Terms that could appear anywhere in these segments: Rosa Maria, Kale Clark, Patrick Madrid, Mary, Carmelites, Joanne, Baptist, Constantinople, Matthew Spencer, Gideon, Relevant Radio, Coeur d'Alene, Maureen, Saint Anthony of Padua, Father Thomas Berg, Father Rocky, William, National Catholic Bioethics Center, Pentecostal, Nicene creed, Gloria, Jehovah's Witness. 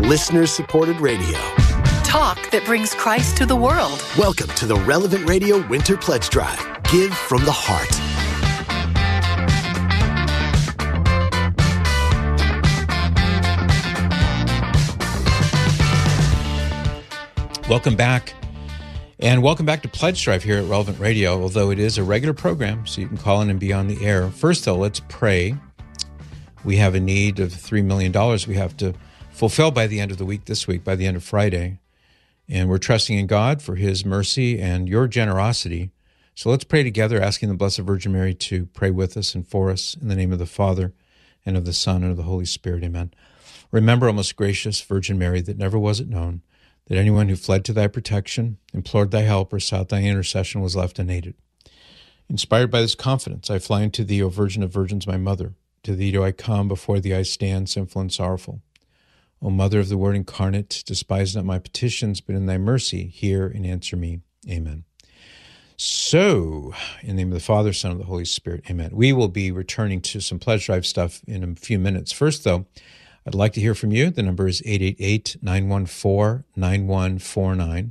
listener-supported radio. Talk that brings Christ to the world. Welcome to the Relevant Radio Winter Pledge Drive. Give from the heart. Welcome back. And welcome back to Pledge Drive here at Relevant Radio, although it is a regular program, so you can call in and be on the air. First, though, let's pray. We have a need of $3 million we have to fulfill by the end of the week this week, by the end of Friday. And we're trusting in God for His mercy and your generosity. So let's pray together, asking the Blessed Virgin Mary to pray with us and for us. In the name of the Father, and of the Son, and of the Holy Spirit. Amen. Remember, O most gracious Virgin Mary, that never was it known that anyone who fled to thy protection, implored thy help, or sought thy intercession was left unaided. Inspired by this confidence, I fly unto thee, O Virgin of Virgins, my Mother. To thee do I come, before thee I stand, sinful and sorrowful. O Mother of the Word incarnate, despise not my petitions, but in thy mercy hear and answer me. Amen. So, in the name of the Father, Son, and the Holy Spirit, amen. We will be returning to some Pledge Drive stuff in a few minutes. First, though, I'd like to hear from you. The number is 888-914-9149.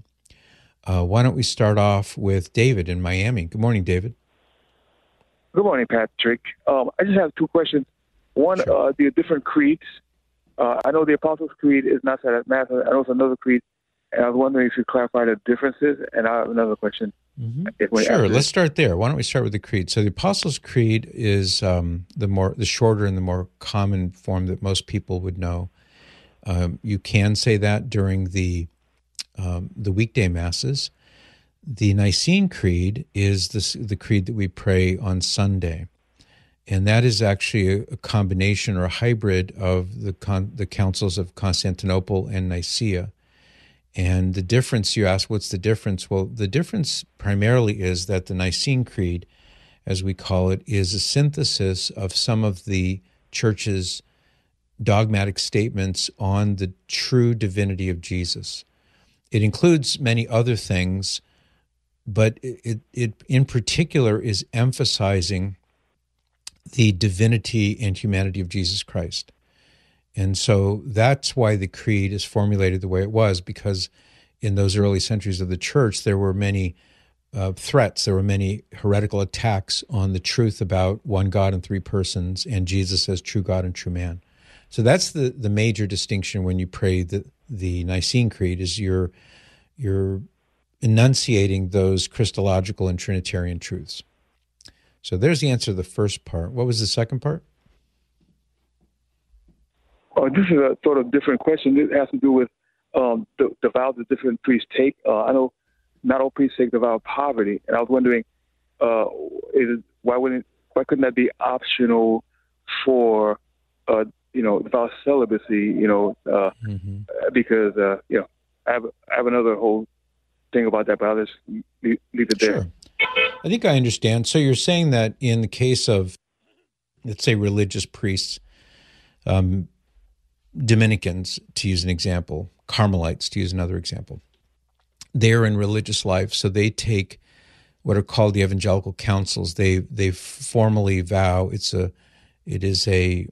Why don't we start off with David in Miami? Good morning, David. Good morning, Patrick. I just have two questions. One, sure. The different creeds. I know the Apostles' Creed is not said at Mass. I know it's another creed, and I was wondering if you could clarify the differences. And I have another question. Mm-hmm. Sure. Let's start there. Why don't we start with the creed? So the Apostles' Creed is the shorter and the more common form that most people would know. You can say that during the weekday masses. The Nicene Creed is the creed that we pray on Sunday, and that is actually a combination or a hybrid of the councils of Constantinople and Nicaea. And the difference, you ask, what's the difference? Well, the difference primarily is that the Nicene Creed, as we call it, is a synthesis of some of the Church's dogmatic statements on the true divinity of Jesus. It includes many other things, but it in particular is emphasizing the divinity and humanity of Jesus Christ. And so that's why the creed is formulated the way it was, because in those early centuries of the Church, there were many threats, there were many heretical attacks on the truth about one God and three persons, and Jesus as true God and true man. So that's the major distinction when you pray the Nicene Creed, is you're enunciating those Christological and Trinitarian truths. So there's the answer to the first part. What was the second part? This is a sort of different question. This has to do with the vows that different priests take. I know not all priests take the vow of poverty, and I was wondering, why couldn't that be optional for the vow of celibacy? Because I have another whole thing about that, but I'll just leave it there. Sure. I think I understand. So you're saying that in the case of, let's say, religious priests. Dominicans, to use an example, Carmelites, to use another example, they are in religious life, so they take what are called the evangelical councils. They formally vow. It is a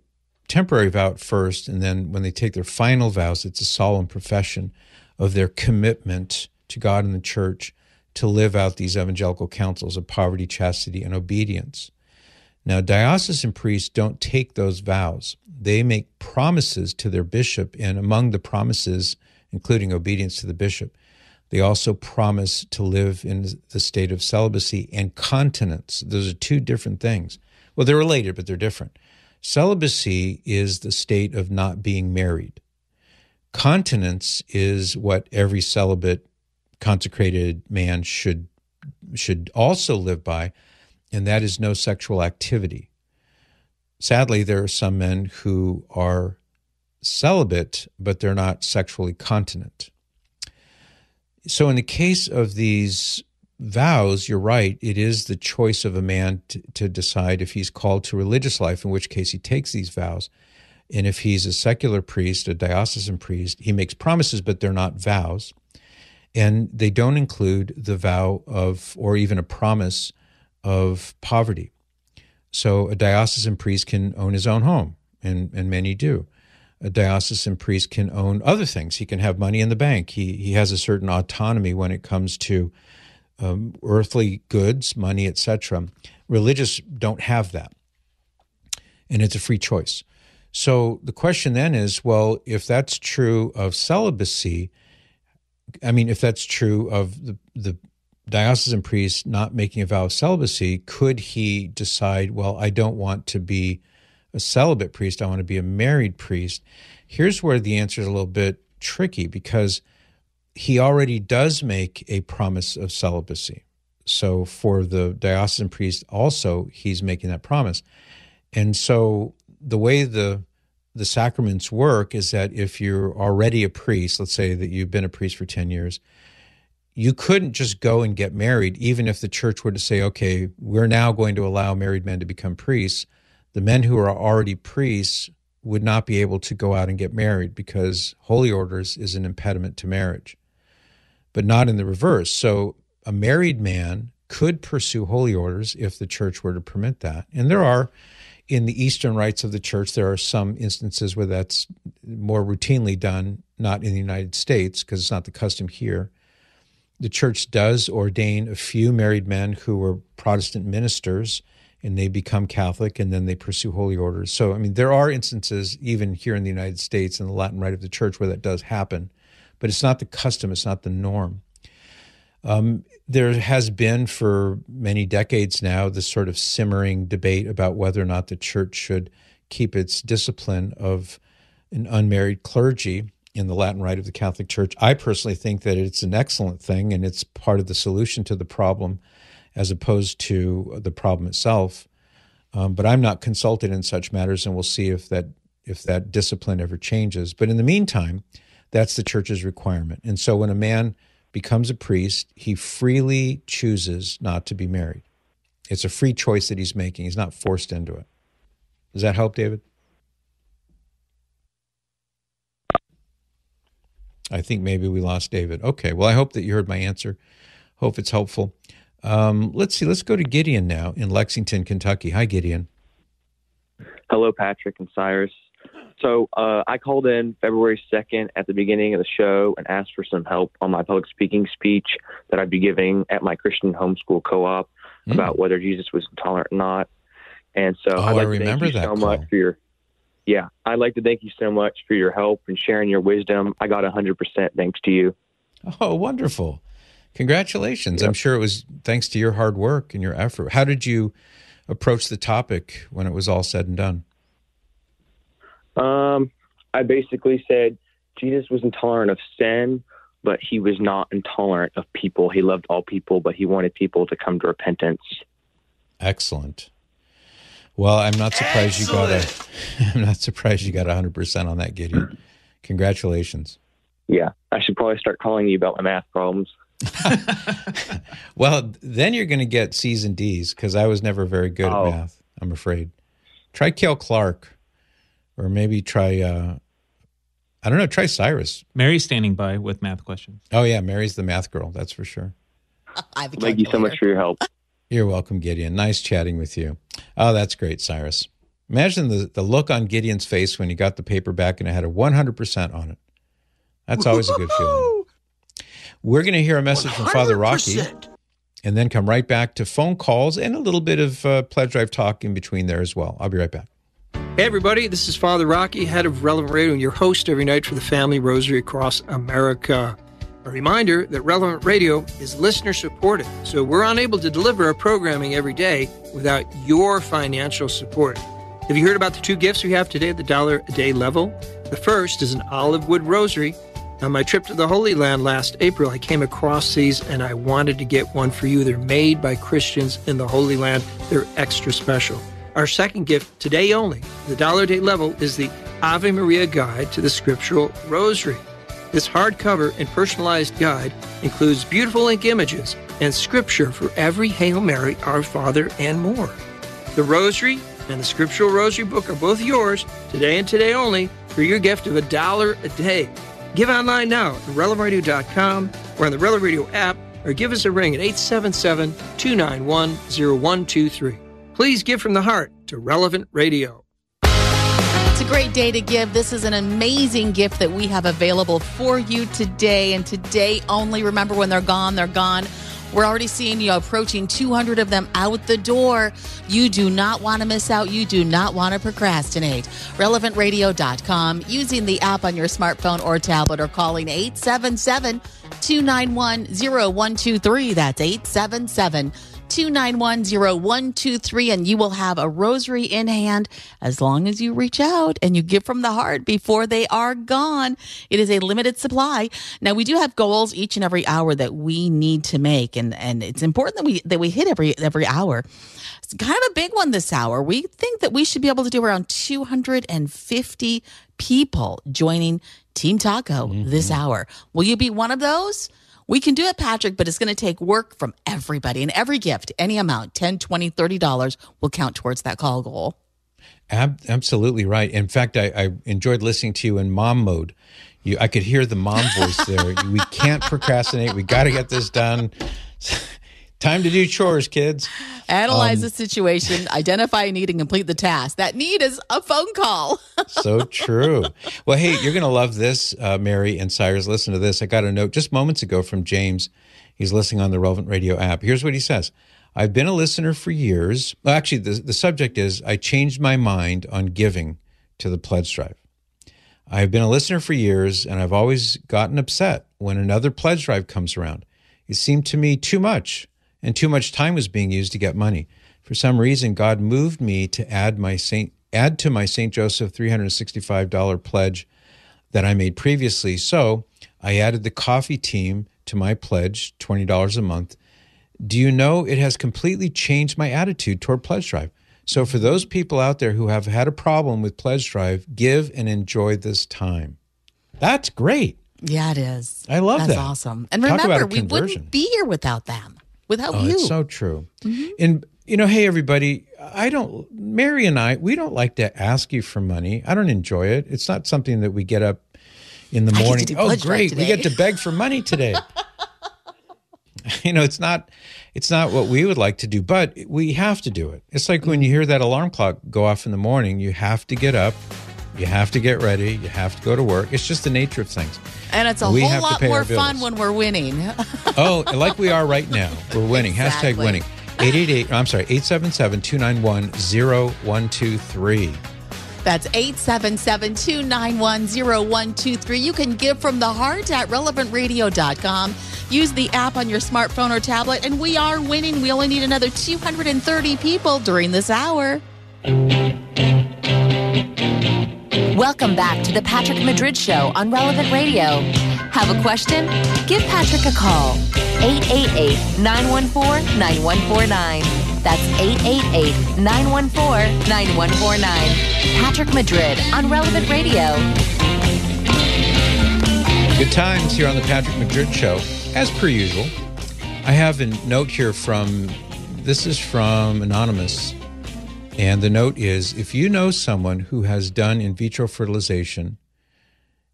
temporary vow at first, and then when they take their final vows, it's a solemn profession of their commitment to God and the Church to live out these evangelical councils of poverty, chastity, and obedience. Now, diocesan priests don't take those vows. They make promises to their bishop, and among the promises, including obedience to the bishop, they also promise to live in the state of celibacy and continence. Those are two different things. Well, they're related, but they're different. Celibacy is the state of not being married. Continence is what every celibate, consecrated man should also live by, and that is no sexual activity. Sadly, there are some men who are celibate, but they're not sexually continent. So in the case of these vows, you're right, it is the choice of a man to decide if he's called to religious life, in which case he takes these vows. And if he's a secular priest, a diocesan priest, he makes promises, but they're not vows. And they don't include the vow of, or even a promise of, poverty. So a diocesan priest can own his own home, and many do. a diocesan priest can own other things. He can have money in the bank. He has a certain autonomy when it comes to earthly goods, money, etc. Religious don't have that, and it's a free choice. So the question then is, well, if that's true of celibacy, I mean, if that's true of the diocesan priest not making a vow of celibacy, could he decide, well, I don't want to be a celibate priest, I want to be a married priest? Here's where the answer is a little bit tricky, because he already does make a promise of celibacy. So for the diocesan priest also, he's making that promise. And so the way the sacraments work is that if you're already a priest, let's say that you've been a priest for 10 years, you couldn't just go and get married, even if the church were to say, okay, we're now going to allow married men to become priests. The men who are already priests would not be able to go out and get married because holy orders is an impediment to marriage, but not in the reverse. So a married man could pursue holy orders if the church were to permit that. And there are, in the Eastern rites of the church, there are some instances where that's more routinely done, not in the United States because it's not the custom here. The church does ordain a few married men who were Protestant ministers, and they become Catholic, and then they pursue holy orders. So, I mean, there are instances, even here in the United States, in the Latin Rite of the Church, where that does happen, but it's not the custom, it's not the norm. There has been for many decades now this sort of simmering debate about whether or not the church should keep its discipline of an unmarried clergy in the Latin Rite of the Catholic Church. I personally think that it's an excellent thing, and it's part of the solution to the problem as opposed to the problem itself. But I'm not consulted in such matters, and we'll see if that discipline ever changes. But in the meantime, that's the church's requirement. And so when a man becomes a priest, he freely chooses not to be married. It's a free choice that he's making. He's not forced into it. Does that help, David? I think maybe we lost David. Okay, well, I hope that you heard my answer. Hope it's helpful. Let's see. Let's go to Gideon now in Lexington, Kentucky. Hi, Gideon. Hello, Patrick and Cyrus. So I called in February 2nd at the beginning of the show and asked for some help on my public speaking speech that I'd be giving at my Christian homeschool co-op about whether Jesus was intolerant or not. And so I'd like to thank you so much for your help and sharing your wisdom. I got 100% thanks to you. Oh, wonderful. Congratulations. Yep. I'm sure it was thanks to your hard work and your effort. How did you approach the topic when it was all said and done? I basically said Jesus was intolerant of sin, but he was not intolerant of people. He loved all people, but he wanted people to come to repentance. Excellent. Well, I'm not surprised you got 100% on that, Gideon. Congratulations. Yeah, I should probably start calling you about my math problems. Well, then you're going to get C's and D's, because I was never very good at math, I'm afraid. Try Kale Clark. Or maybe try, try Cyrus. Mary's standing by with math questions. Oh, yeah, Mary's the math girl, that's for sure. Thank you so much for your help. You're welcome, Gideon. Nice chatting with you. Oh, that's great, Cyrus. Imagine the look on Gideon's face when he got the paper back and it had a 100% on it. That's always a good feeling. We're going to hear a message 100%. From Father Rocky and then come right back to phone calls and a little bit of pledge drive talk in between there as well. I'll be right back. Hey everybody, this is Father Rocky, head of Relevant Radio, and your host every night for the Family Rosary across America. A reminder that Relevant Radio is listener-supported, so we're unable to deliver our programming every day without your financial support. Have you heard about the two gifts we have today at the $1 a day level? The first is an olive wood rosary. On my trip to the Holy Land last April, I came across these, and I wanted to get one for you. They're made by Christians in the Holy Land. They're extra special. Our second gift, today only, the $1 a day level, is the Ave Maria Guide to the Scriptural Rosary. This hardcover and personalized guide includes beautiful link images and scripture for every Hail Mary, Our Father, and more. The Rosary and the Scriptural Rosary book are both yours, today and today only, for your gift of $1 a day. Give online now at relevantradio.com or on the Relevant Radio app, or give us a ring at 877-291-0123. Please give from the heart to Relevant Radio. To great day to give. This is an amazing gift that we have available for you today, and today only. Remember, when they're gone, they're gone. We're already seeing, approaching 200 of them out the door. You do not want to miss out. You do not want to procrastinate. RelevantRadio.com, using the app on your smartphone or tablet, or calling 877-291-0123. That's 877-291-0123, and you will have a rosary in hand as long as you reach out and you give from the heart before they are gone. It is a limited supply. Now, we do have goals each and every hour that we need to make, and it's important that we hit every hour. It's kind of a big one this hour. We think that we should be able to do around 250 people joining Team Taco this hour. Will you be one of those? We can do it, Patrick, but it's going to take work from everybody. And every gift, any amount, $10, $20, $30 will count towards that call goal. Absolutely right. In fact, I enjoyed listening to you in mom mode. I could hear the mom voice there. We can't procrastinate. We got to get this done. Time to do chores, kids. Analyze the situation, identify a need, and complete the task. That need is a phone call. So true. Well, hey, you're going to love this, Mary and Cyrus. Listen to this. I got a note just moments ago from James. He's listening on the Relevant Radio app. Here's what he says. I've been a listener for years. Well, actually, the subject is, I changed my mind on giving to the pledge drive. I've been a listener for years, and I've always gotten upset when another pledge drive comes around. It seemed to me too much. And too much time was being used to get money. For some reason, God moved me to add to my St. Joseph $365 pledge that I made previously. So I added the coffee team to my pledge, $20 a month. Do you know, it has completely changed my attitude toward pledge drive. So for those people out there who have had a problem with pledge drive, give and enjoy this time. That's great. Yeah, it is. I love that. That's awesome. And remember, we wouldn't be here without them. Without you. It's so true. Mm-hmm. And, hey, everybody, Mary and I, we don't like to ask you for money. I don't enjoy it. It's not something that we get up in the morning. Oh, great. We get to beg for money today. It's not what we would like to do, but we have to do it. It's like when you hear that alarm clock go off in the morning, you have to get up. You have to get ready. You have to go to work. It's just the nature of things. And it's a whole lot more fun when we're winning. Oh, like we are right now. We're winning. Exactly. Hashtag winning. 877-291-0123. That's 877-291-0123. You can give from the heart at relevantradio.com. Use the app on your smartphone or tablet, and we are winning. We only need another 230 people during this hour. Welcome back to the Patrick Madrid Show on Relevant Radio. Have a question? Give Patrick a call. 888-914-9149. That's 888-914-9149. Patrick Madrid on Relevant Radio. Good times here on the Patrick Madrid Show. As per usual, I have a note here from Anonymous. And the note is, if you know someone who has done in vitro fertilization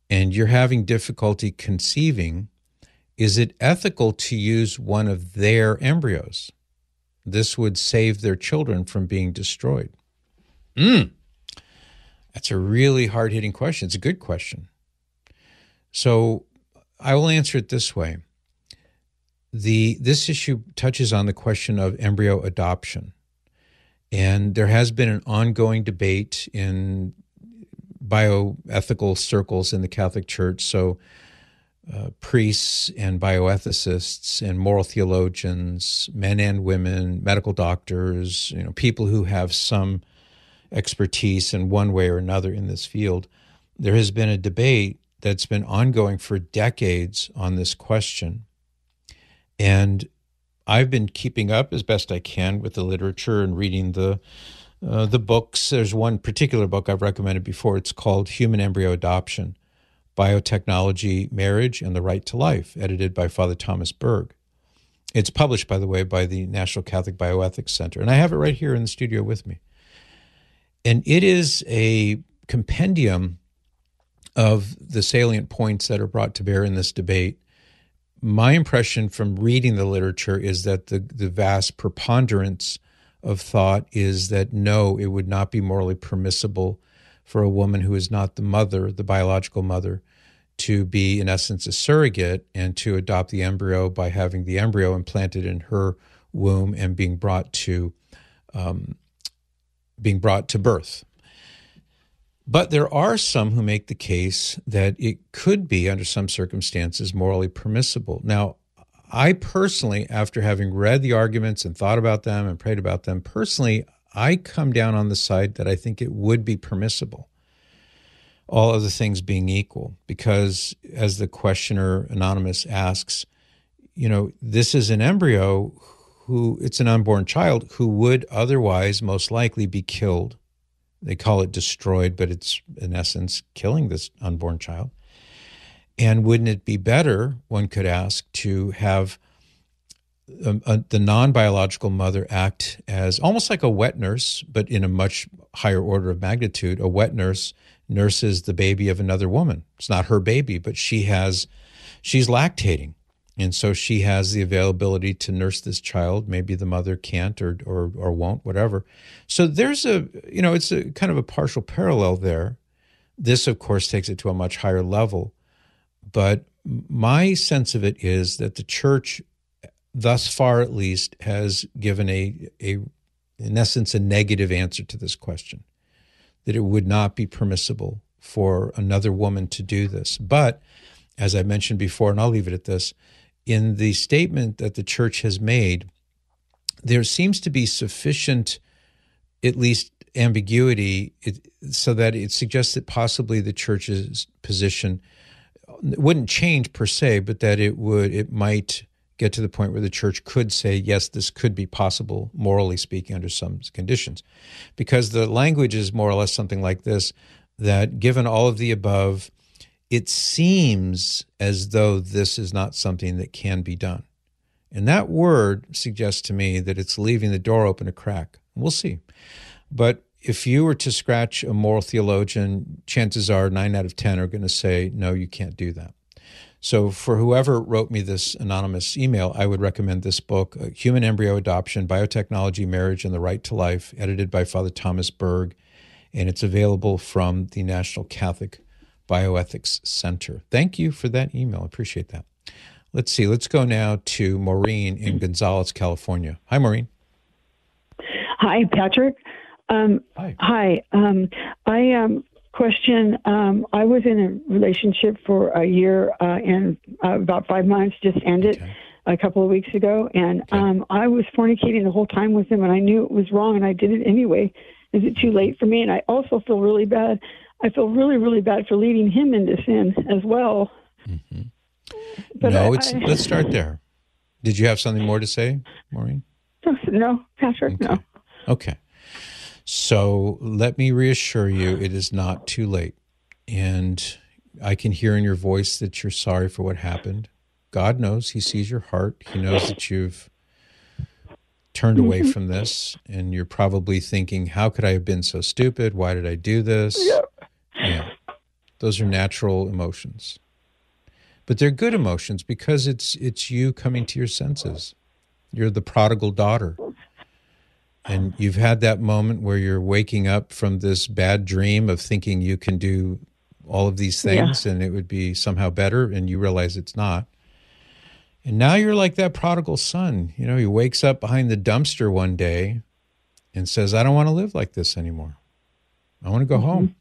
and you're having difficulty conceiving, is it ethical to use one of their embryos? This would save their children from being destroyed. That's a really hard-hitting question. It's a good question. So I will answer it this way. This issue touches on the question of embryo adoption. And there has been an ongoing debate in bioethical circles in the Catholic Church. So priests and bioethicists and moral theologians, men and women, medical doctors, people who have some expertise in one way or another in this field. There has been a debate that's been ongoing for decades on this question. And I've been keeping up as best I can with the literature and reading the books. There's one particular book I've recommended before. It's called Human Embryo Adoption, Biotechnology, Marriage, and the Right to Life, edited by Father Thomas Berg. It's published, by the way, by the National Catholic Bioethics Center. And I have it right here in the studio with me. And it is a compendium of the salient points that are brought to bear in this debate. My impression from reading the literature is that the vast preponderance of thought is that no, it would not be morally permissible for a woman who is not the mother, the biological mother, to be, in essence, a surrogate and to adopt the embryo by having the embryo implanted in her womb and being brought to birth. But there are some who make the case that it could be, under some circumstances, morally permissible. Now, I personally, after having read the arguments and thought about them and prayed about them, personally, I come down on the side that I think it would be permissible, all other things being equal, because as the questioner anonymous asks, you know, this is an embryo who, it's an unborn child who would otherwise most likely be killed. They call it destroyed, but it's in essence killing this unborn child. And wouldn't it be better, one could ask, to have the non-biological mother act as almost like a wet nurse, but in a much higher order of magnitude? A wet nurse nurses the baby of another woman. It's not her baby, but she's lactating. And so she has the availability to nurse this child. Maybe the mother can't or won't, whatever. So there's it's a kind of a partial parallel there. This, of course, takes it to a much higher level. But my sense of it is that the church, thus far at least, has given in essence, a negative answer to this question, that it would not be permissible for another woman to do this. But as I mentioned before, and I'll leave it at this, in the statement that the church has made, there seems to be sufficient, at least ambiguity, so that it suggests that possibly the church's position wouldn't change per se, but that it might get to the point where the church could say, yes, this could be possible, morally speaking, under some conditions. Because the language is more or less something like this, that given all of the above, it seems as though this is not something that can be done. And that word suggests to me that it's leaving the door open a crack. We'll see. But if you were to scratch a moral theologian, chances are 9 out of 10 are going to say, no, you can't do that. So for whoever wrote me this anonymous email, I would recommend this book, Human Embryo Adoption, Biotechnology, Marriage, and the Right to Life, edited by Father Thomas Berg. And it's available from the National Catholic Bioethics Center. Thank you for that email. Appreciate that. Let's see. Let's go now to Maureen in Gonzales, California. Hi, Maureen. Hi, Patrick. Hi. Question. I was in a relationship for a year and about 5 months, just ended a couple of weeks ago. And I was fornicating the whole time with him, and I knew it was wrong, and I did it anyway. Is it too late for me? And I also feel really bad. I feel really, really bad for leading him into sin as well. Mm-hmm. Let's start there. Did you have something more to say, Maureen? No, Patrick, okay. No. Okay. So let me reassure you, it is not too late. And I can hear in your voice that you're sorry for what happened. God knows. He sees your heart. He knows that you've turned away from this, and you're probably thinking, how could I have been so stupid? Why did I do this? Yep. Yeah. Those are natural emotions. But they're good emotions because it's you coming to your senses. You're the prodigal daughter. And you've had that moment where you're waking up from this bad dream of thinking you can do all of these things and it would be somehow better, and you realize it's not. And now you're like that prodigal son. You know, he wakes up behind the dumpster one day and says, I don't want to live like this anymore. I want to go home.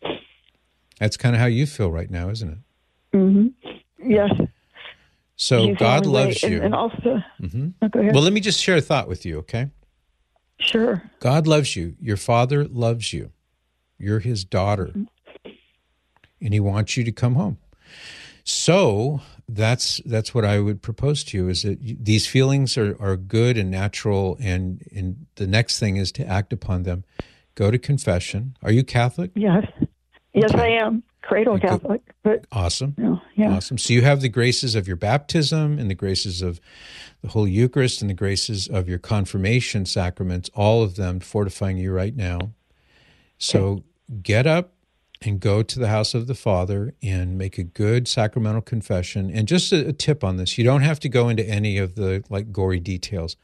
That's kind of how you feel right now, isn't it? Mm-hmm. Yes. So he's God loves you. And also, go ahead. Well, let me just share a thought with you, okay? Sure. God loves you. Your Father loves you. You're His daughter. And He wants you to come home. So that's what I would propose to you, is that these feelings are good and natural, and the next thing is to act upon them. Go to confession. Are you Catholic? Yes. Yes, okay. I am. Cradle Catholic. But, awesome. Yeah. Awesome. So you have the graces of your baptism and the graces of the Holy Eucharist and the graces of your confirmation sacraments, all of them fortifying you right now. So get up and go to the house of the Father and make a good sacramental confession. And just a tip on this, you don't have to go into any of the gory details.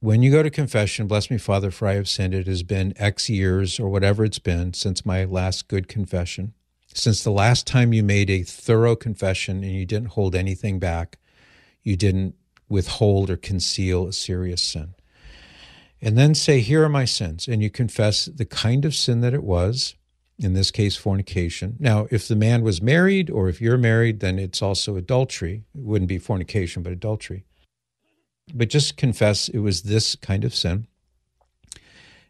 when you go to confession, bless me, Father, for I have sinned. It has been X years or whatever it's been since my last good confession, since the last time you made a thorough confession and you didn't hold anything back, you didn't withhold or conceal a serious sin. And then say, here are my sins. And you confess the kind of sin that it was, in this case, fornication. Now, if the man was married or if you're married, then it's also adultery. It wouldn't be fornication, but adultery. But just confess it was this kind of sin,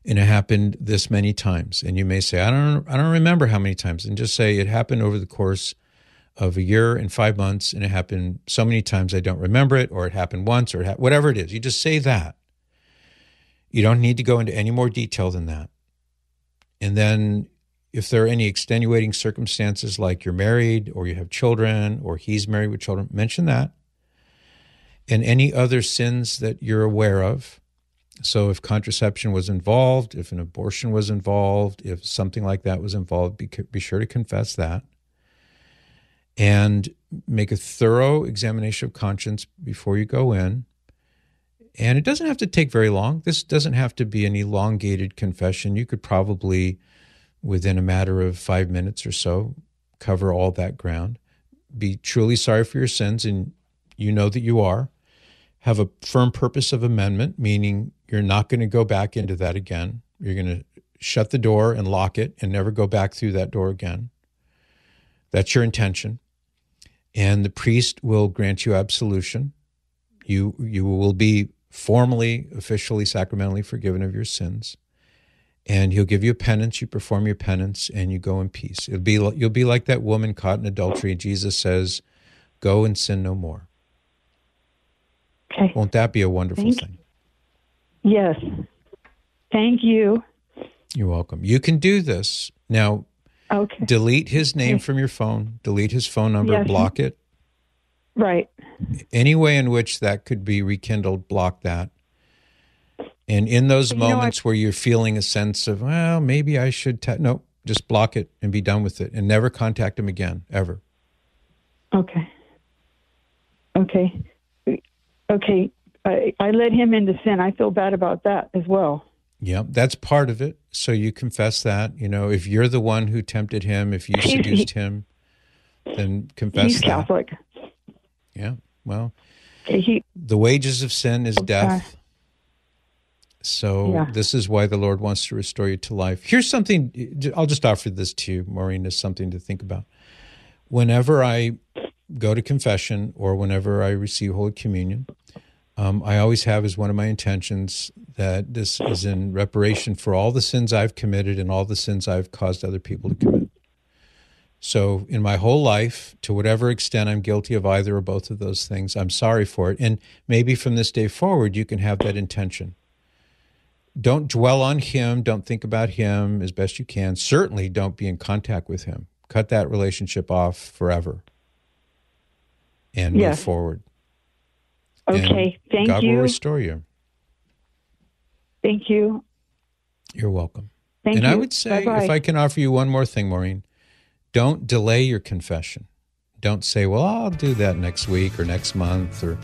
and it happened this many times. And you may say, I don't remember how many times. And just say it happened over the course of a year and 5 months, and it happened so many times I don't remember it, or it happened once, or whatever it is. You just say that. You don't need to go into any more detail than that. And then if there are any extenuating circumstances, like you're married or you have children or he's married with children, mention that. And any other sins that you're aware of. So if contraception was involved, if an abortion was involved, if something like that was involved, be sure to confess that. And make a thorough examination of conscience before you go in. And it doesn't have to take very long. This doesn't have to be an elongated confession. You could probably, within a matter of 5 minutes or so, cover all that ground. Be truly sorry for your sins, and you know that you are. Have a firm purpose of amendment, meaning you're not going to go back into that again. You're going to shut the door and lock it and never go back through that door again. That's your intention. And the priest will grant you absolution. You will be formally, officially, sacramentally forgiven of your sins. And he'll give you a penance, you perform your penance, and you go in peace. You'll be like that woman caught in adultery. Jesus says, go and sin no more. Okay. Won't that be a wonderful thing? Yes. Thank you. You're welcome. You can do this. Now, okay. Delete his name from your phone. Delete his phone number. Yes. Block it. Right. Any way in which that could be rekindled, block that. And in those moments where you're feeling a sense of, well, maybe I should... No, just block it and be done with it and never contact him again, ever. Okay. I led him into sin. I feel bad about that as well. Yeah, that's part of it. So you confess that. You know, if you're the one who tempted him, if you seduced him, then confess that. He's Catholic. Yeah, well, the wages of sin is death. So this is why the Lord wants to restore you to life. Here's something, I'll just offer this to you, Maureen, as something to think about. Whenever I go to confession or whenever I receive Holy Communion, I always have as one of my intentions that this is in reparation for all the sins I've committed and all the sins I've caused other people to commit. So in my whole life, to whatever extent I'm guilty of either or both of those things, I'm sorry for it. And maybe from this day forward, you can have that intention. Don't dwell on him. Don't think about him as best you can. Certainly don't be in contact with him. Cut that relationship off forever and move forward. Okay, thank you. God will restore you. Thank you. You're welcome. Thank you. And I would say, bye-bye. If I can offer you one more thing, Maureen, don't delay your confession. Don't say, well, I'll do that next week or next month. Or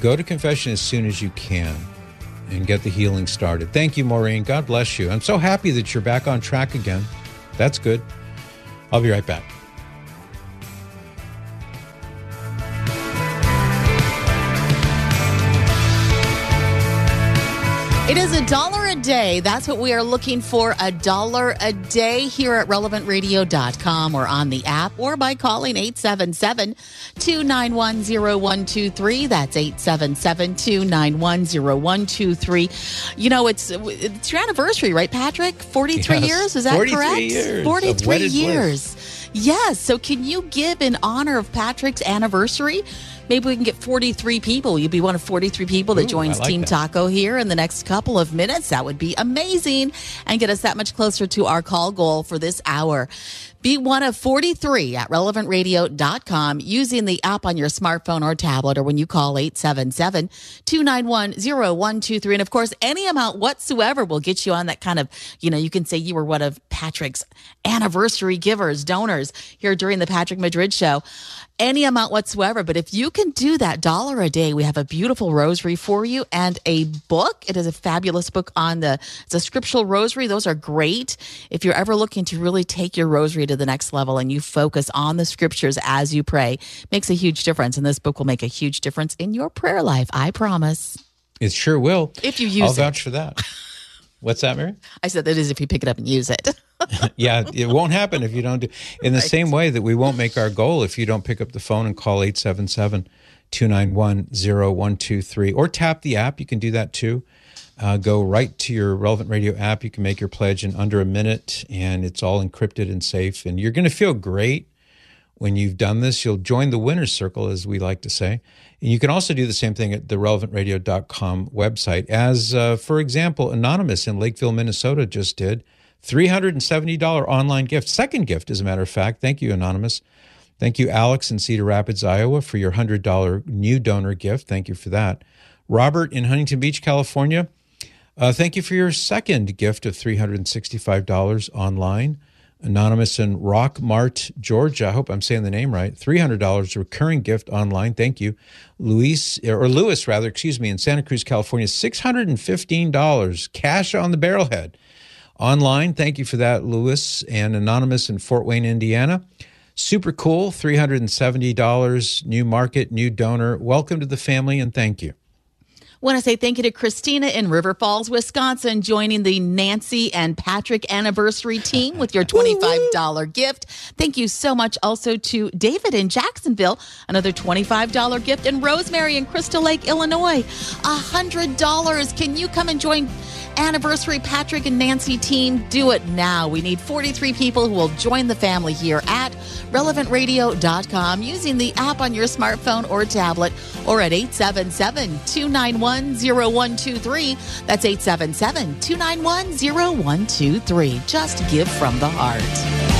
go to confession as soon as you can and get the healing started. Thank you, Maureen. God bless you. I'm so happy that you're back on track again. That's good. I'll be right back. It is $1 a day. That's what we are looking for, $1 a day here at relevantradio.com or on the app or by calling 877-291-0123. That's 877-291-0123. You know, it's your anniversary, right, Patrick? 43 years, is that 43 correct? Years 43 years. Bliss. Yes. So can you give in honor of Patrick's anniversary? Maybe we can get 43 people. You'd be one of 43 people that joins Team Taco here in the next couple of minutes. That would be amazing and get us that much closer to our call goal for this hour. Be one of 43 at relevantradio.com using the app on your smartphone or tablet or when you call 877-291-0123. And, of course, any amount whatsoever will get you on that kind of, you know, you can say you were one of Patrick's anniversary givers, donors here during the Patrick Madrid Show. any amount whatsoever. But if you can do that $1 a day, we have a beautiful rosary for you and a book. It is a fabulous book on it's a scriptural rosary. Those are great. If you're ever looking to really take your rosary to the next level and you focus on the scriptures as you pray, makes a huge difference. And this book will make a huge difference in your prayer life. I promise. It sure will. If you use it. I'll vouch for that. What's that, Mary? I said that is if you pick it up and use it. Yeah, it won't happen if you don't do in the right. Same way that we won't make our goal if you don't pick up the phone and call 877-291-0123 or tap the app. You can do that too. Go right to your Relevant Radio app. You can make your pledge in under a minute, and it's all encrypted and safe. And you're going to feel great when you've done this. You'll join the winner's circle, as we like to say. And you can also do the same thing at the relevantradio.com website. As, for example, Anonymous in Lakeville, Minnesota just did. $370 online gift. Second gift, as a matter of fact. Thank you, Anonymous. Thank you, Alex in Cedar Rapids, Iowa, for your $100 new donor gift. Thank you for that. Robert in Huntington Beach, California. Thank you for your second gift of $365 online. Anonymous in Rockmart, Georgia. I hope I'm saying the name right. $300 recurring gift online. Thank you. Lewis, in Santa Cruz, California. $615 cash on the barrelhead. Online, thank you for that, Lewis. And Anonymous in Fort Wayne, Indiana. Super cool, $370, new market, new donor. Welcome to the family, and thank you. Want to say thank you to Christina in River Falls, Wisconsin, joining the Nancy and Patrick anniversary team with your $25 gift. Thank you so much also to David in Jacksonville, another $25 gift. And Rosemary in Crystal Lake, Illinois, $100. Can you come and join anniversary Patrick and Nancy team? Do it now. We need 43 people who will join the family here at relevantradio.com using the app on your smartphone or tablet or at 877-291-0123. That's 877-291-0123. Just give from the heart.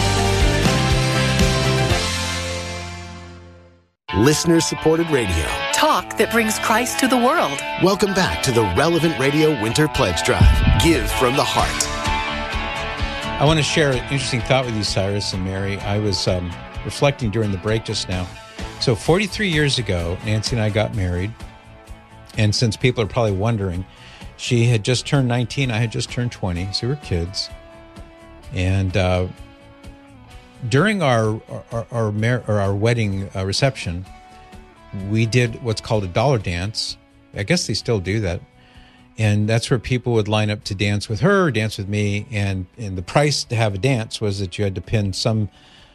Listener-supported radio. Talk that brings Christ to the world. Welcome back to the Relevant Radio Winter Pledge Drive. Give from the heart. I want to share an interesting thought with you, Cyrus and Mary. I was reflecting during the break just now. So 43 years ago, Nancy and I got married. And since people are probably wondering, she had just turned 19. I had just turned 20. So we were kids. And during our wedding reception, we did what's called a dollar dance. I guess they still do that. And that's where people would line up to dance with her, dance with me. And the price to have a dance was that you had to pin some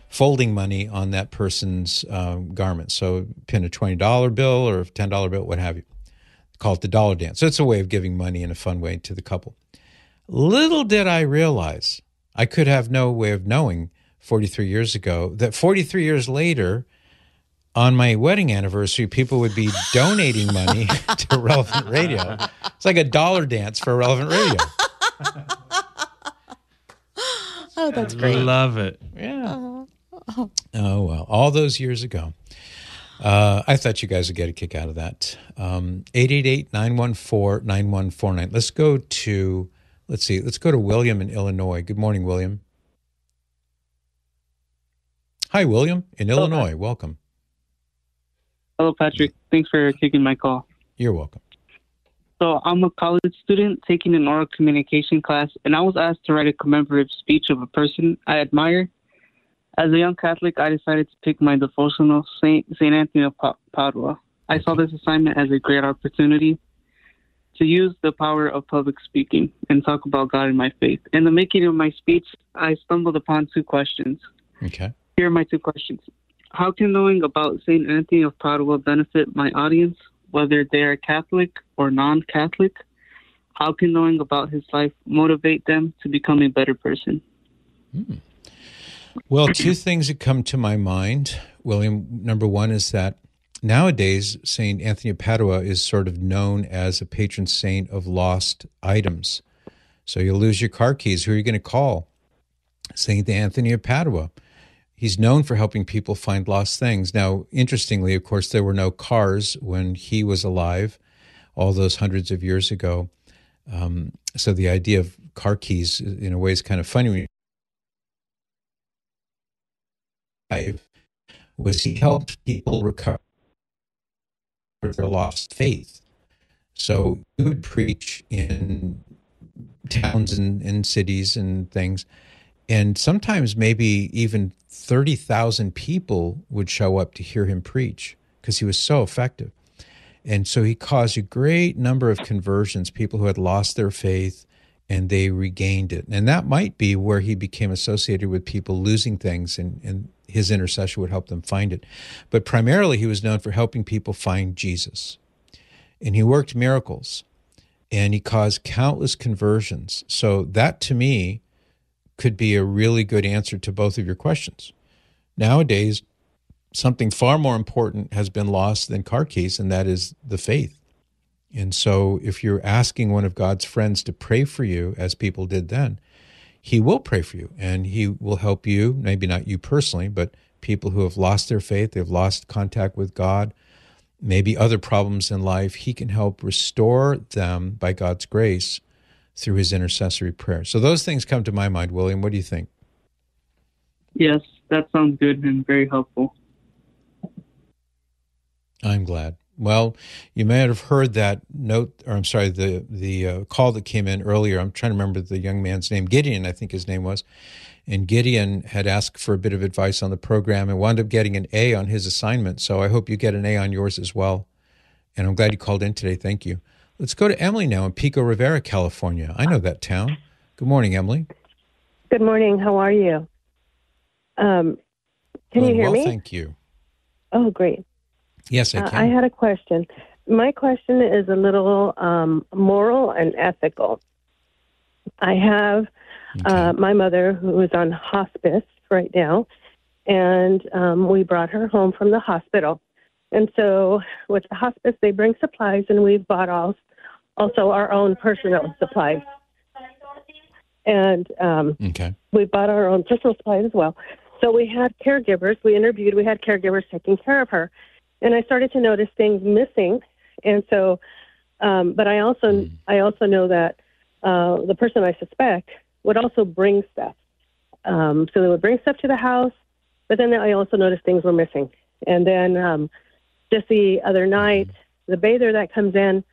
folding money on that person's garment. So pin a $20 bill or a $10 bill, what have you. Call it the dollar dance. So it's a way of giving money in a fun way to the couple. Little did I realize, I could have no way of knowing 43 years ago, that 43 years later, on my wedding anniversary, people would be donating money to Relevant Radio. It's like a dollar dance for Relevant Radio. Oh, that's great. I love it. Yeah. Oh, well, all those years ago. I thought you guys would get a kick out of that. 888-914-9149. Let's go to William in Illinois. Good morning, William. Hi, William, in Illinois. Hello. Welcome. Hello, Patrick. Thanks for taking my call. You're welcome. So I'm a college student taking an oral communication class, and I was asked to write a commemorative speech of a person I admire. As a young Catholic, I decided to pick my devotional, Saint Anthony of Padua. I saw this assignment as a great opportunity to use the power of public speaking and talk about God and my faith. In the making of my speech, I stumbled upon two questions. Okay. Here are my two questions. How can knowing about St. Anthony of Padua benefit my audience, whether they are Catholic or non-Catholic? How can knowing about his life motivate them to become a better person? Well, two things that come to my mind, William. Number one is that nowadays, St. Anthony of Padua is sort of known as a patron saint of lost items. So you'll lose your car keys. Who are you going to call? St. Anthony of Padua. He's known for helping people find lost things. Now, interestingly, of course, there were no cars when he was alive, all those hundreds of years ago. So the idea of car keys, in a way, is kind of funny. was he helped people recover their lost faith. So he would preach in towns and cities and things, and sometimes maybe even 30,000 people would show up to hear him preach because he was so effective. And so he caused a great number of conversions, people who had lost their faith, and they regained it. And that might be where he became associated with people losing things, and his intercession would help them find it. But primarily, he was known for helping people find Jesus. And he worked miracles, and he caused countless conversions. So that, to me, could be a really good answer to both of your questions. Nowadays, something far more important has been lost than car keys, and that is the faith. And so if you're asking one of God's friends to pray for you, as people did then, he will pray for you, and he will help you, maybe not you personally, but people who have lost their faith, they've lost contact with God, maybe other problems in life. He can help restore them by God's grace through his intercessory prayer. So those things come to my mind. William, what do you think? Yes, that sounds good and very helpful. I'm glad. Well, you may have heard that call that came in earlier. I'm trying to remember the young man's name. Gideon, I think his name was. And Gideon had asked for a bit of advice on the program and wound up getting an A on his assignment. So I hope you get an A on yours as well. And I'm glad you called in today. Thank you. Let's go to Emily now in Pico Rivera, California. I know that town. Good morning, Emily. Good morning. How are you? Can you hear me? Well, thank you. Oh, great. Yes, I can. I had a question. My question is a little moral and ethical. I have my mother who is on hospice right now, and we brought her home from the hospital. And so with the hospice, they bring supplies, and we've bought also our own personal supplies. And we bought our own personal supplies as well. So we had caregivers. We had caregivers taking care of her. And I started to notice things missing, and so, but I also know that the person I suspect would also bring stuff. So they would bring stuff to the house, but then I also noticed things were missing. And then just the other night, the bather that comes in,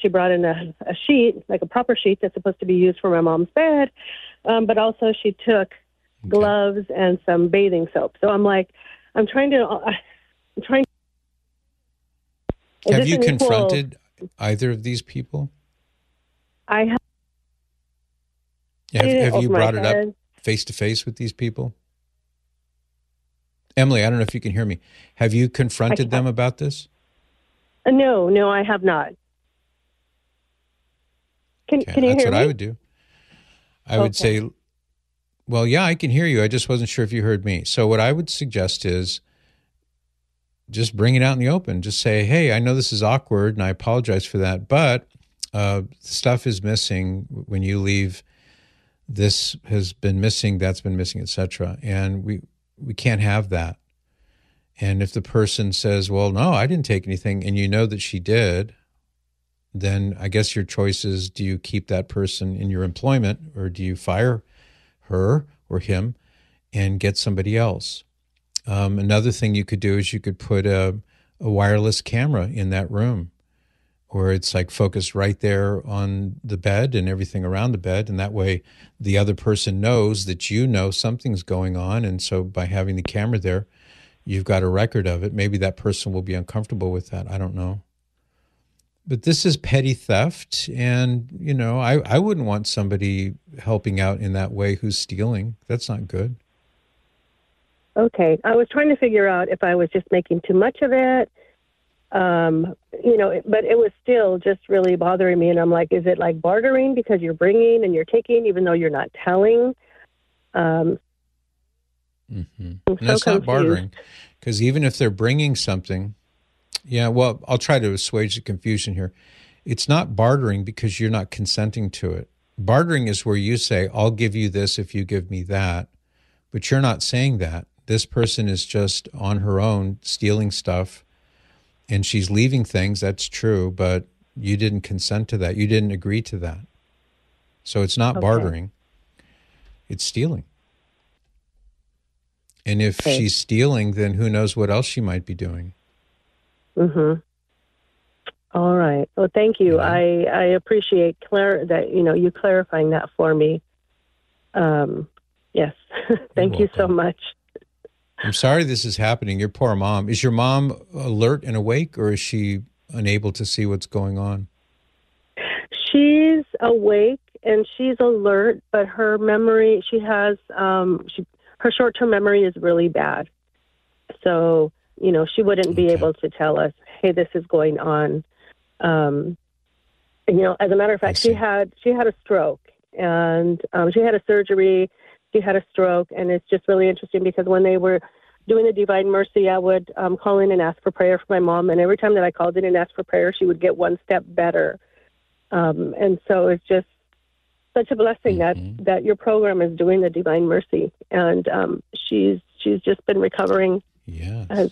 she brought in a sheet, like a proper sheet that's supposed to be used for my mom's bed, but also she took gloves and some bathing soap. So I'm trying to. Have you confronted either of these people? I have. Have you brought it up face-to-face with these people? Emily, I don't know if you can hear me. Have you confronted them about this? No, I have not. Can you hear me? That's what I would do. I would say, well, yeah, I can hear you. I just wasn't sure if you heard me. So what I would suggest is just bring it out in the open. Just say, hey, I know this is awkward and I apologize for that, but stuff is missing when you leave. This has been missing, that's been missing, etc. And we can't have that. And if the person says, well, no, I didn't take anything, and you know that she did, then I guess your choice is, do you keep that person in your employment, or do you fire her or him and get somebody else? Another thing you could do is you could put a wireless camera in that room, or it's like focused right there on the bed and everything around the bed. And that way the other person knows that you know something's going on. And so by having the camera there, you've got a record of it. Maybe that person will be uncomfortable with that. I don't know. But this is petty theft. And, you know, I wouldn't want somebody helping out in that way who's stealing. That's not good. Okay. I was trying to figure out if I was just making too much of it, but it was still just really bothering me. And I'm like, is it like bartering because you're bringing and you're taking, even though you're not telling? That's not bartering, because even if they're bringing something, I'll try to assuage the confusion here. It's not bartering because you're not consenting to it. Bartering is where you say, I'll give you this if you give me that, but you're not saying that. This person is just on her own stealing stuff, and she's leaving things. That's true, but you didn't consent to that. You didn't agree to that. So it's not bartering. It's stealing. And if she's stealing, then who knows what else she might be doing. Mm-hmm. All right. Well, thank you. Yeah. I appreciate that, you know, you clarifying that for me. Yes. Thank you so much. I'm sorry this is happening. Your poor mom. Is your mom alert and awake, or is she unable to see what's going on? She's awake and she's alert, but her memory, she has, her short-term memory is really bad. So, you know, she wouldn't be able to tell us, hey, this is going on. You know, as a matter of fact, she had a stroke, and she had a surgery. She had a stroke, and it's just really interesting because when they were doing the Divine Mercy, I would call in and ask for prayer for my mom, and every time that I called in and asked for prayer, she would get one step better. And so it's just such a blessing that your program is doing the Divine Mercy, and she's just been recovering. Yes.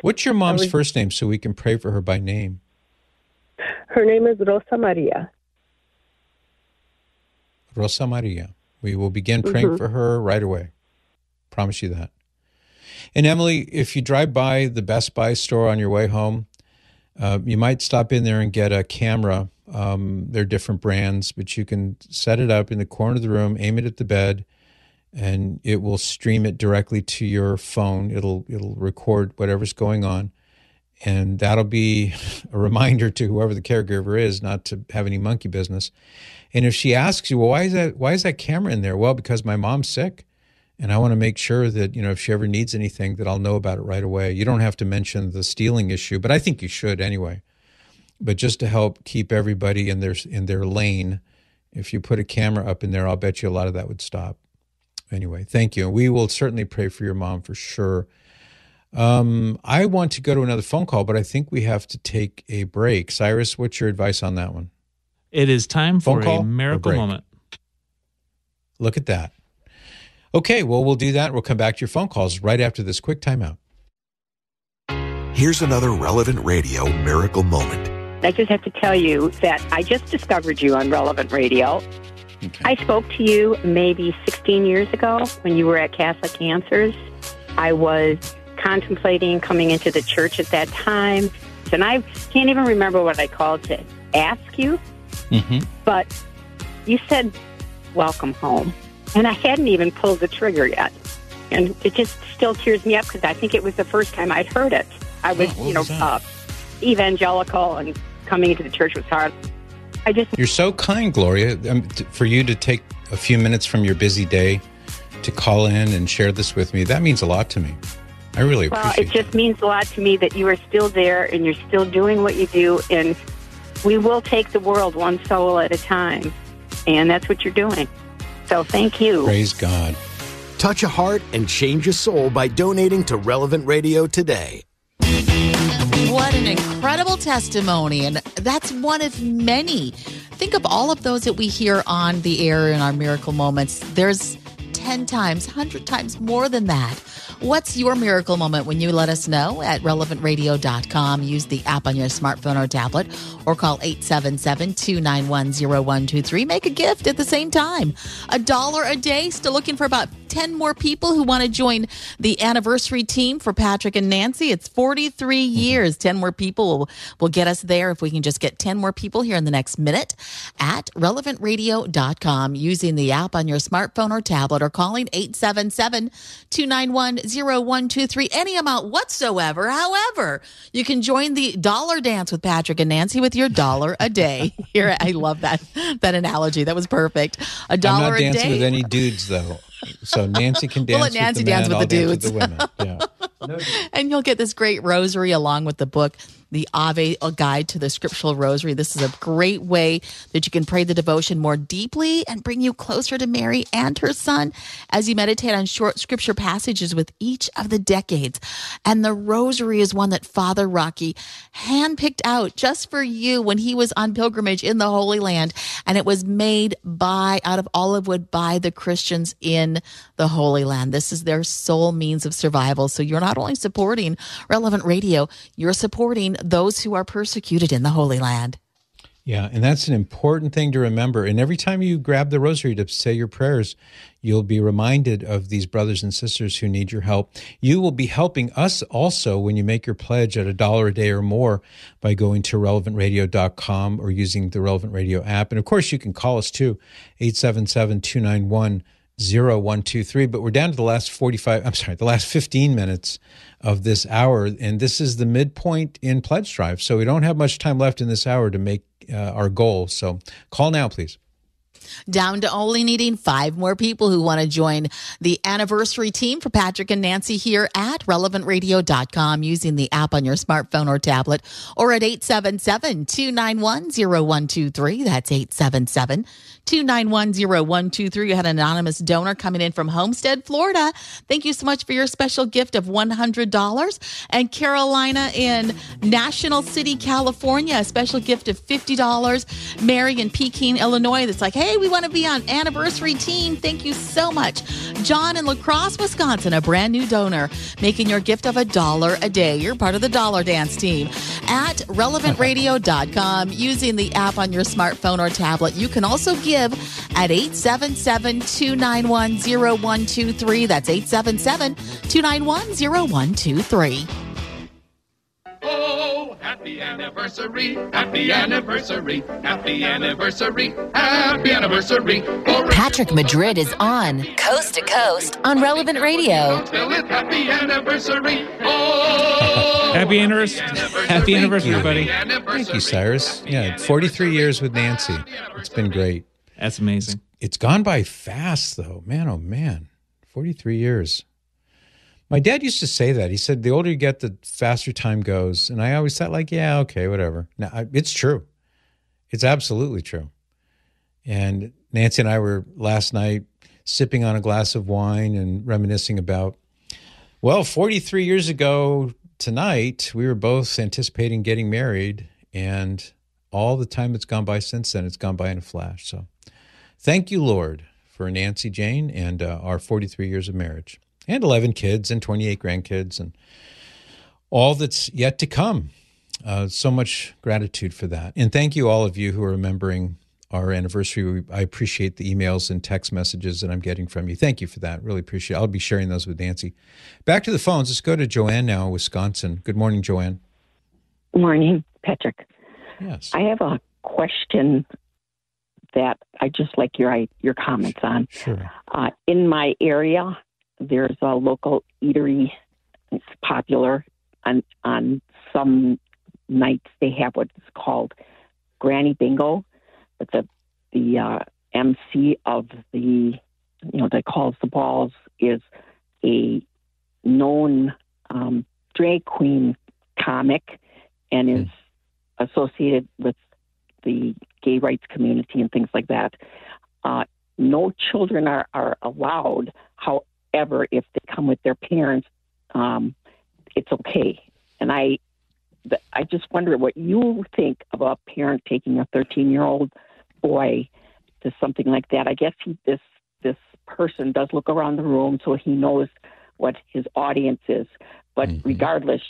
What's your mom's first name so we can pray for her by name? Her name is Rosa Maria. Rosa Maria. We will begin praying for her right away. Promise you that. And Emily, if you drive by the Best Buy store on your way home, you might stop in there and get a camera. They're different brands, but you can set it up in the corner of the room, aim it at the bed, and it will stream it directly to your phone. It'll record whatever's going on, and that'll be a reminder to whoever the caregiver is not to have any monkey business. And if she asks you, well, why is that camera in there? Well, because my mom's sick, and I want to make sure that, you know, if she ever needs anything, that I'll know about it right away. You don't have to mention the stealing issue, but I think you should anyway. But just to help keep everybody in their lane, if you put a camera up in there, I'll bet you a lot of that would stop. Anyway, thank you. We will certainly pray for your mom for sure. I want to go to another phone call, but I think we have to take a break. Cyrus, what's your advice on that one? It is time for a miracle moment. Look at that. Okay, well, we'll do that. We'll come back to your phone calls right after this quick timeout. Here's another Relevant Radio miracle moment. I just have to tell you that I just discovered you on Relevant Radio. Okay. I spoke to you maybe 16 years ago when you were at Catholic Answers. I was contemplating coming into the church at that time, and I can't even remember what I called to ask you, but you said, welcome home, and I hadn't even pulled the trigger yet, and it just still tears me up because I think it was the first time I'd heard it. I was, evangelical, and coming into the church was hard. You're so kind, Gloria, for you to take a few minutes from your busy day to call in and share this with me. That means a lot to me. I really appreciate it. Well, it just means a lot to me that you are still there and you're still doing what you do, and we will take the world one soul at a time, and that's what you're doing. So thank you. Praise God. Touch a heart and change a soul by donating to Relevant Radio today. What an incredible testimony, and that's one of many. Think of all of those that we hear on the air in our miracle moments. There's 10 times, 100 times more than that. What's your miracle moment when you let us know at relevantradio.com? Use the app on your smartphone or tablet, or call 877-291-0123. Make a gift at the same time. $1 a day, still looking for about 10 more people who want to join the anniversary team for Patrick and Nancy. It's 43 years. 10 more people will get us there if we can just get 10 more people here in the next minute at relevantradio.com, using the app on your smartphone or tablet, or calling 877-291-0123. Any amount whatsoever. However, you can join the dollar dance with Patrick and Nancy with your $1 a day. Here, I love that analogy. That was perfect. $1 a day. I'm not dancing with any dudes, though. So Nancy can dance with the men. We'll let Nancy dance with the dudes. With the women. Yeah. No. And you'll get this great rosary along with the book, The Ave, a Guide to the Scriptural Rosary. This is a great way that you can pray the devotion more deeply and bring you closer to Mary and her son as you meditate on short scripture passages with each of the decades. And the rosary is one that Father Rocky handpicked out just for you when he was on pilgrimage in the Holy Land, and it was made out of olive wood by the Christians in the Holy Land. This is their sole means of survival. So you're not only supporting Relevant Radio, you're supporting those who are persecuted in the Holy Land. Yeah, and that's an important thing to remember. And every time you grab the rosary to say your prayers, you'll be reminded of these brothers and sisters who need your help. You will be helping us also when you make your pledge at $1 a day or more by going to relevantradio.com or using the Relevant Radio app. And of course, you can call us too, 877-291-0123. But we're down to the last 15 minutes of this hour. And this is the midpoint in Pledge Drive. So we don't have much time left in this hour to make our goal. So call now, please. Down to only needing 5 more people who want to join the anniversary team for Patrick and Nancy here at relevantradio.com using the app on your smartphone or tablet or at 877-291-0123. That's 877-291-0123. You had an anonymous donor coming in from Homestead, Florida. Thank you so much for your special gift of $100. And Carolina in National City, California, a special gift of $50. Mary in Pekin, Illinois, that's like, hey, we want to be on anniversary team. Thank you so much. John in La Crosse, Wisconsin, a brand new donor, making your gift of $1 a day. You're part of the dollar dance team. At relevantradio.com, using the app on your smartphone or tablet. You can also give at 877-291-0123. That's 877-291-0123. Oh, happy anniversary, happy anniversary, happy anniversary, happy anniversary. Patrick Madrid is on coast to coast on Relevant Radio. Happy anniversary. Oh, happy anniversary, everybody. Thank you, Cyrus. Yeah, 43 years with Nancy. It's been great. That's amazing. It's gone by fast, though. Man, oh, man. 43 years. My dad used to say that. He said, the older you get, the faster time goes. And I always thought, like, yeah, okay, whatever. Now, it's true. It's absolutely true. And Nancy and I were last night sipping on a glass of wine and reminiscing about, well, 43 years ago tonight, we were both anticipating getting married. And all the time that's gone by since then, it's gone by in a flash. So thank you, Lord, for Nancy Jane and our 43 years of marriage. And 11 kids and 28 grandkids and all that's yet to come. So much gratitude for that. And thank you, all of you who are remembering our anniversary. I appreciate the emails and text messages that I'm getting from you. Thank you for that. Really appreciate it. I'll be sharing those with Nancy. Back to the phones. Let's go to Joanne now, Wisconsin. Good morning, Joanne. Good morning, Patrick. Yes. I have a question that I just like your comments on. Sure. In my area, there's a local eatery. It's popular. On some nights, they have what's called Granny Bingo. But the MC of the, that calls the balls is a known drag queen comic and is associated with the gay rights community and things like that. No children are allowed. However, if they come with their parents, it's okay. And I just wonder what you think of a parent taking a 13-year-old boy to something like that. I guess this person does look around the room, so he knows what his audience is. But regardless,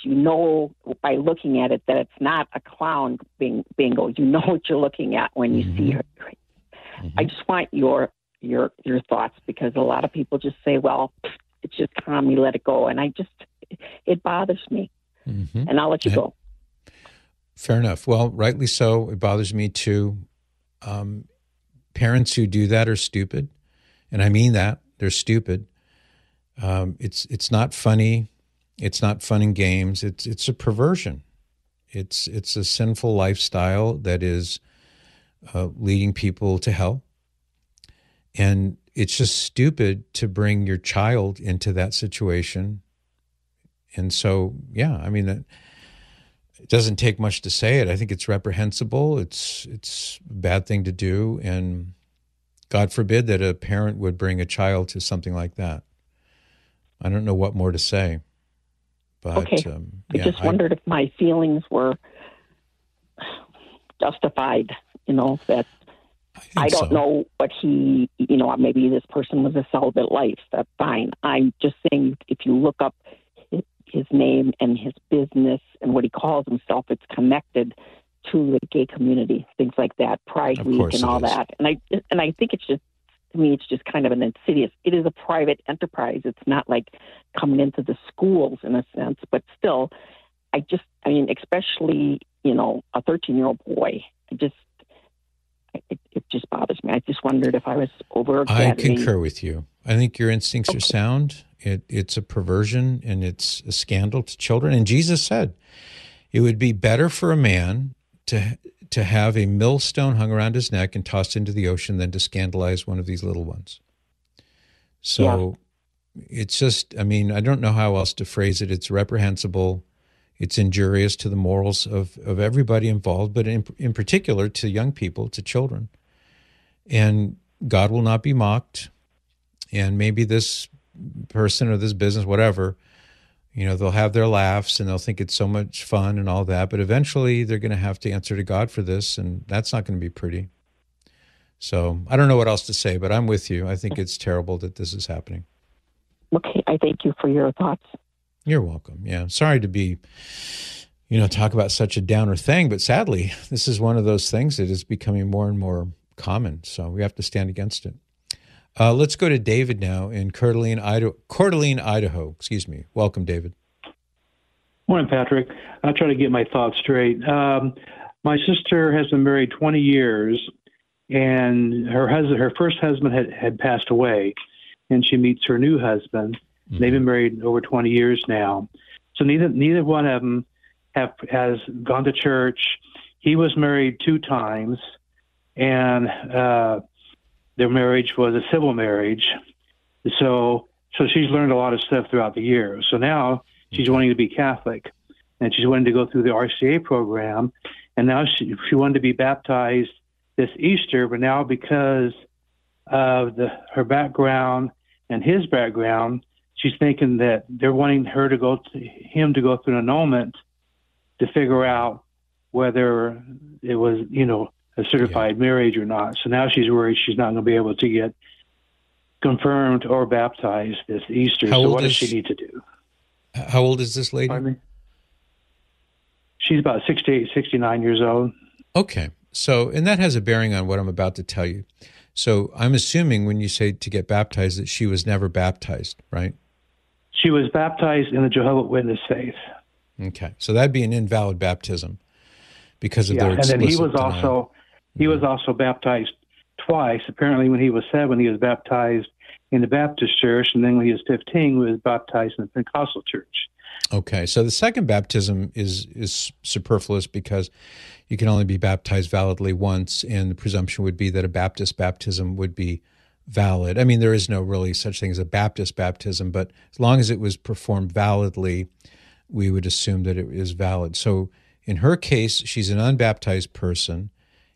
by looking at it that it's not a clown bingo. You know what you're looking at when you see her. I just want your thoughts, because a lot of people just say, well, it's just calm, you let it go. And it bothers me. Mm-hmm. And I'll let you go. Fair enough. Well, rightly so. It bothers me too. Parents who do that are stupid. And I mean that. They're stupid. It's not funny. It's not fun and games. It's a perversion. It's a sinful lifestyle that is leading people to hell. And it's just stupid to bring your child into that situation. And so, it doesn't take much to say it. I think it's reprehensible. It's a bad thing to do. And God forbid that a parent would bring a child to something like that. I don't know what more to say. But, okay. I just wondered if my feelings were justified, that... I don't know what maybe this person was a celibate life. That's fine. I'm just saying, if you look up his name and his business and what he calls himself, it's connected to the gay community, things like that, Pride Week and all that. And I think it's just, to me, it's just kind of an insidious. It is a private enterprise. It's not like coming into the schools in a sense, but still, especially, a 13-year-old boy, it just bothers me. I just wondered if I was over. I concur with you. I think your instincts are sound. It's a perversion and it's a scandal to children. And Jesus said, it would be better for a man to have a millstone hung around his neck and tossed into the ocean than to scandalize one of these little ones. So It's just, I don't know how else to phrase it. It's reprehensible. It's injurious to the morals of everybody involved, but in particular to young people, to children. And God will not be mocked. And maybe this person or this business, whatever, they'll have their laughs and they'll think it's so much fun and all that, but eventually they're going to have to answer to God for this, and that's not going to be pretty. So I don't know what else to say, but I'm with you. I think it's terrible that this is happening. Okay, I thank you for your thoughts. You're welcome. Yeah, sorry to be, talk about such a downer thing, but sadly, this is one of those things that is becoming more and more common, so we have to stand against it. Let's go to David now in Coeur d'Alene, Idaho. Excuse me. Welcome, David. Morning, Patrick. I'll try to get my thoughts straight. My sister has been married 20 years, and her first husband had passed away, and she meets her new husband. Mm-hmm. They've been married over 20 years now. So neither one of them has gone to church. He was married 2 times, and their marriage was a civil marriage, so she's learned a lot of stuff throughout the years. So now she's wanting to be Catholic, and she's wanting to go through the RCIA program, and now she wanted to be baptized this Easter, but now because of her background and his background, she's thinking that they're wanting her to go through an annulment to figure out whether it was a certified marriage or not. So now she's worried she's not going to be able to get confirmed or baptized this Easter. So what does she need to do? How old is this lady? Pardon me? She's about 68, 69 years old. Okay. So, and that has a bearing on what I'm about to tell you. So I'm assuming when you say to get baptized that she was never baptized, right? She was baptized in the Jehovah's Witness faith. Okay. So that'd be an invalid baptism because of their explicit denial. And then he was also baptized twice. Apparently, when he was 7, he was baptized in the Baptist church, and then when he was 15, he was baptized in the Pentecostal church. Okay, so the second baptism is superfluous because you can only be baptized validly once, and the presumption would be that a Baptist baptism would be valid. There is no really such thing as a Baptist baptism, but as long as it was performed validly, we would assume that it is valid. So in her case, she's an unbaptized person.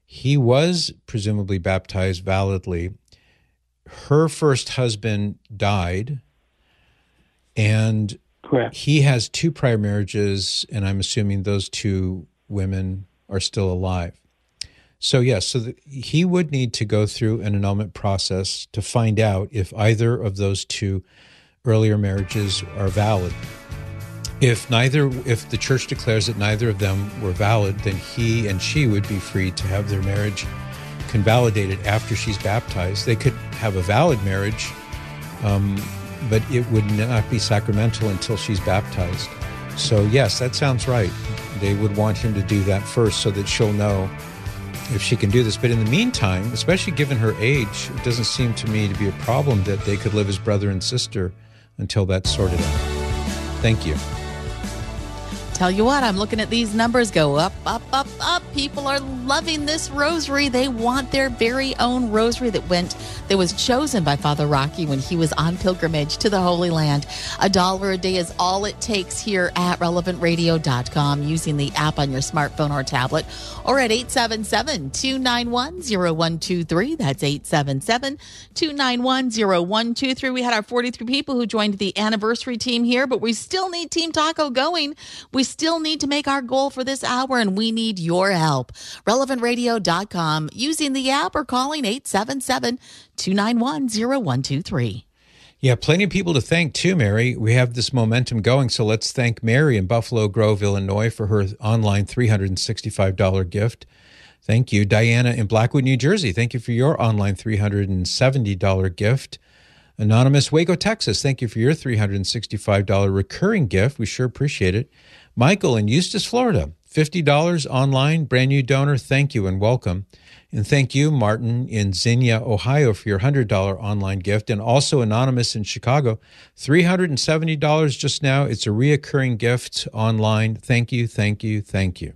He was presumably baptized validly. Her first husband died, and correct. He has 2 prior marriages, and I'm assuming those 2 women are still alive. So yes, he would need to go through an annulment process to find out if either of those 2 earlier marriages are valid. If the church declares that neither of them were valid, then he and she would be free to have their marriage convalidated after she's baptized. They could have a valid marriage, but it would not be sacramental until she's baptized. So yes, that sounds right. They would want him to do that first so that she'll know if she can do this. But in the meantime, especially given her age, it doesn't seem to me to be a problem that they could live as brother and sister until that's sorted out. Thank you. Tell you what, I'm looking at these numbers go up, up, up, up. People are loving this rosary. They want their very own rosary that was chosen by Father Rocky when he was on pilgrimage to the Holy Land. $1 a day is all it takes here at relevantradio.com using the app on your smartphone or tablet, or at 877-291-0123. That's 877-291-0123. We had our 43 people who joined the anniversary team here, but we still need Team Taco going. We still need to make our goal for this hour, and we need your help. RelevantRadio.com, using the app or calling 877-291-0123. Yeah, plenty of people to thank too, Mary. We have this momentum going, so let's thank Mary in Buffalo Grove, Illinois, for her online $365 gift. Thank you. Diana in Blackwood, New Jersey, thank you for your online $370 gift. Anonymous Waco, Texas, thank you for your $365 recurring gift. We sure appreciate it. Michael in Eustis, Florida, $50 online, brand new donor. Thank you and welcome. And thank you, Martin in Xenia, Ohio, for your $100 online gift. And also Anonymous in Chicago, $370 just now. It's a reoccurring gift online. Thank you, thank you, thank you.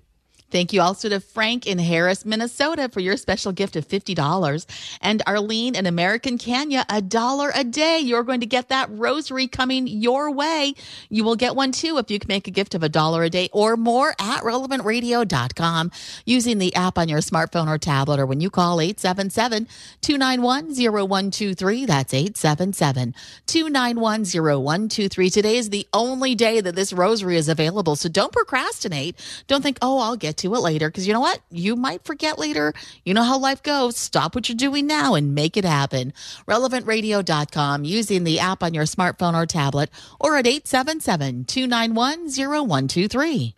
Thank you also to Frank in Harris, Minnesota, for your special gift of $50. And Arlene in American Kenya, $1 a day. You're going to get that rosary coming your way. You will get one, too, if you can make a gift of $1 a day or more at relevantradio.com using the app on your smartphone or tablet, or when you call 877-291-0123. That's 877-291-0123. Today is the only day that this rosary is available, so don't procrastinate. Don't think, oh, I'll get to it later, because you know what? You might forget later. You know how life goes. Stop what you're doing now and make it happen. Relevantradio.com, using the app on your smartphone or tablet, or at 877-291-0123.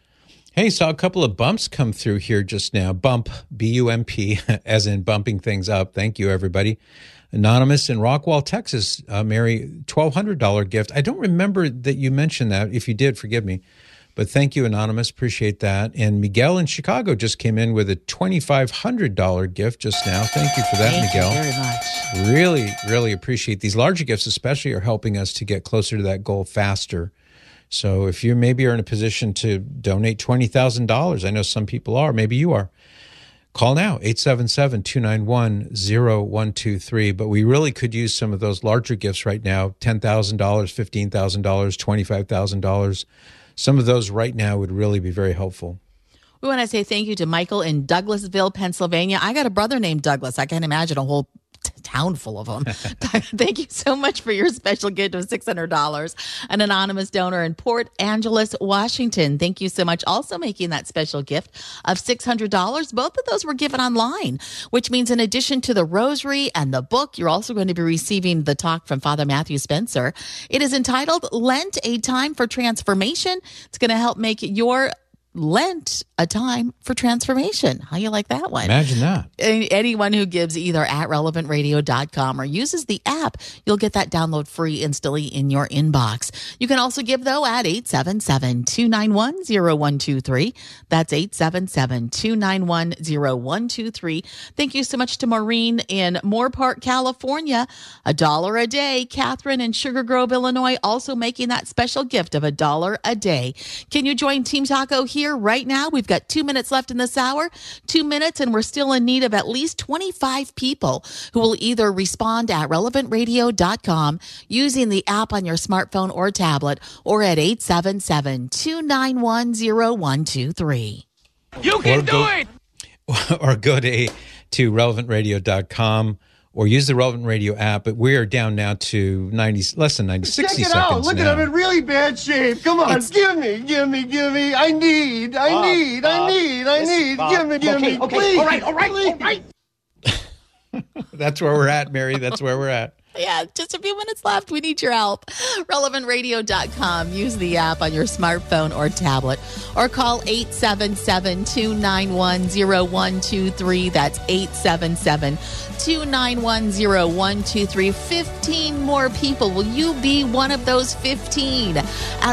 Hey, saw a couple of bumps come through here just now. Bump, B-U-M-P, as in bumping things up. Thank you, everybody. Anonymous in Rockwall, Texas, Mary, $1,200 gift. I don't remember that you mentioned that. If you did, forgive me. But thank you, Anonymous. Appreciate that. And Miguel in Chicago just came in with a $2,500 gift just now. Thank you for that, Miguel. Thank you very much. Really, really appreciate these larger gifts, especially are helping us to get closer to that goal faster. So if you maybe are in a position to donate $20,000, I know some people are, maybe you are, call now, 877-291-0123. But we really could use some of those larger gifts right now, $10,000, $15,000, $25,000. Some of those right now would really be very helpful. We want to say thank you to Michael in Douglasville, Pennsylvania. I got a brother named Douglas. I can't imagine a whole town full of them. Thank you so much for your special gift of $600. An anonymous donor in Port Angeles, Washington. Thank you so much. Also making that special gift of $600. Both of those were given online, which means in addition to the rosary and the book, you're also going to be receiving the talk from Father Matthew Spencer. It is entitled Lent, A Time for Transformation. It's going to help make your Lent, a time for transformation. How you like that one? Imagine that. Anyone who gives either at relevantradio.com or uses the app, you'll get that download free instantly in your inbox. You can also give, though, at 877-291-0123. That's 877-291-0123. Thank you so much to Maureen in Moorpark, California. $1 a day. Catherine in Sugar Grove, Illinois, also making that special gift of $1 a day. Can you join Team Taco here? Here right now, we've got 2 minutes left in this hour, 2 minutes, and we're still in need of at least 25 people who will either respond at relevantradio.com using the app on your smartphone or tablet, or at 877-291-0123. You can do it! Or go to relevantradio.com or use the Relevant Radio app, but we are down now to less than 90 seconds. Check it out. Look at, I'm in really bad shape. Come on, give me. I need. Give me. Okay. All right. That's where we're at, Mary. That's where we're at. Yeah, just a few minutes left. We need your help. Relevantradio.com. Use the app on your smartphone or tablet, or call 877-291-0123. That's 877-291-0123. 15 more people. Will you be one of those 15? At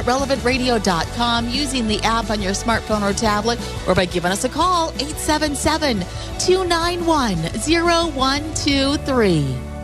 relevantradio.com, using the app on your smartphone or tablet, or by giving us a call, 877-291-0123.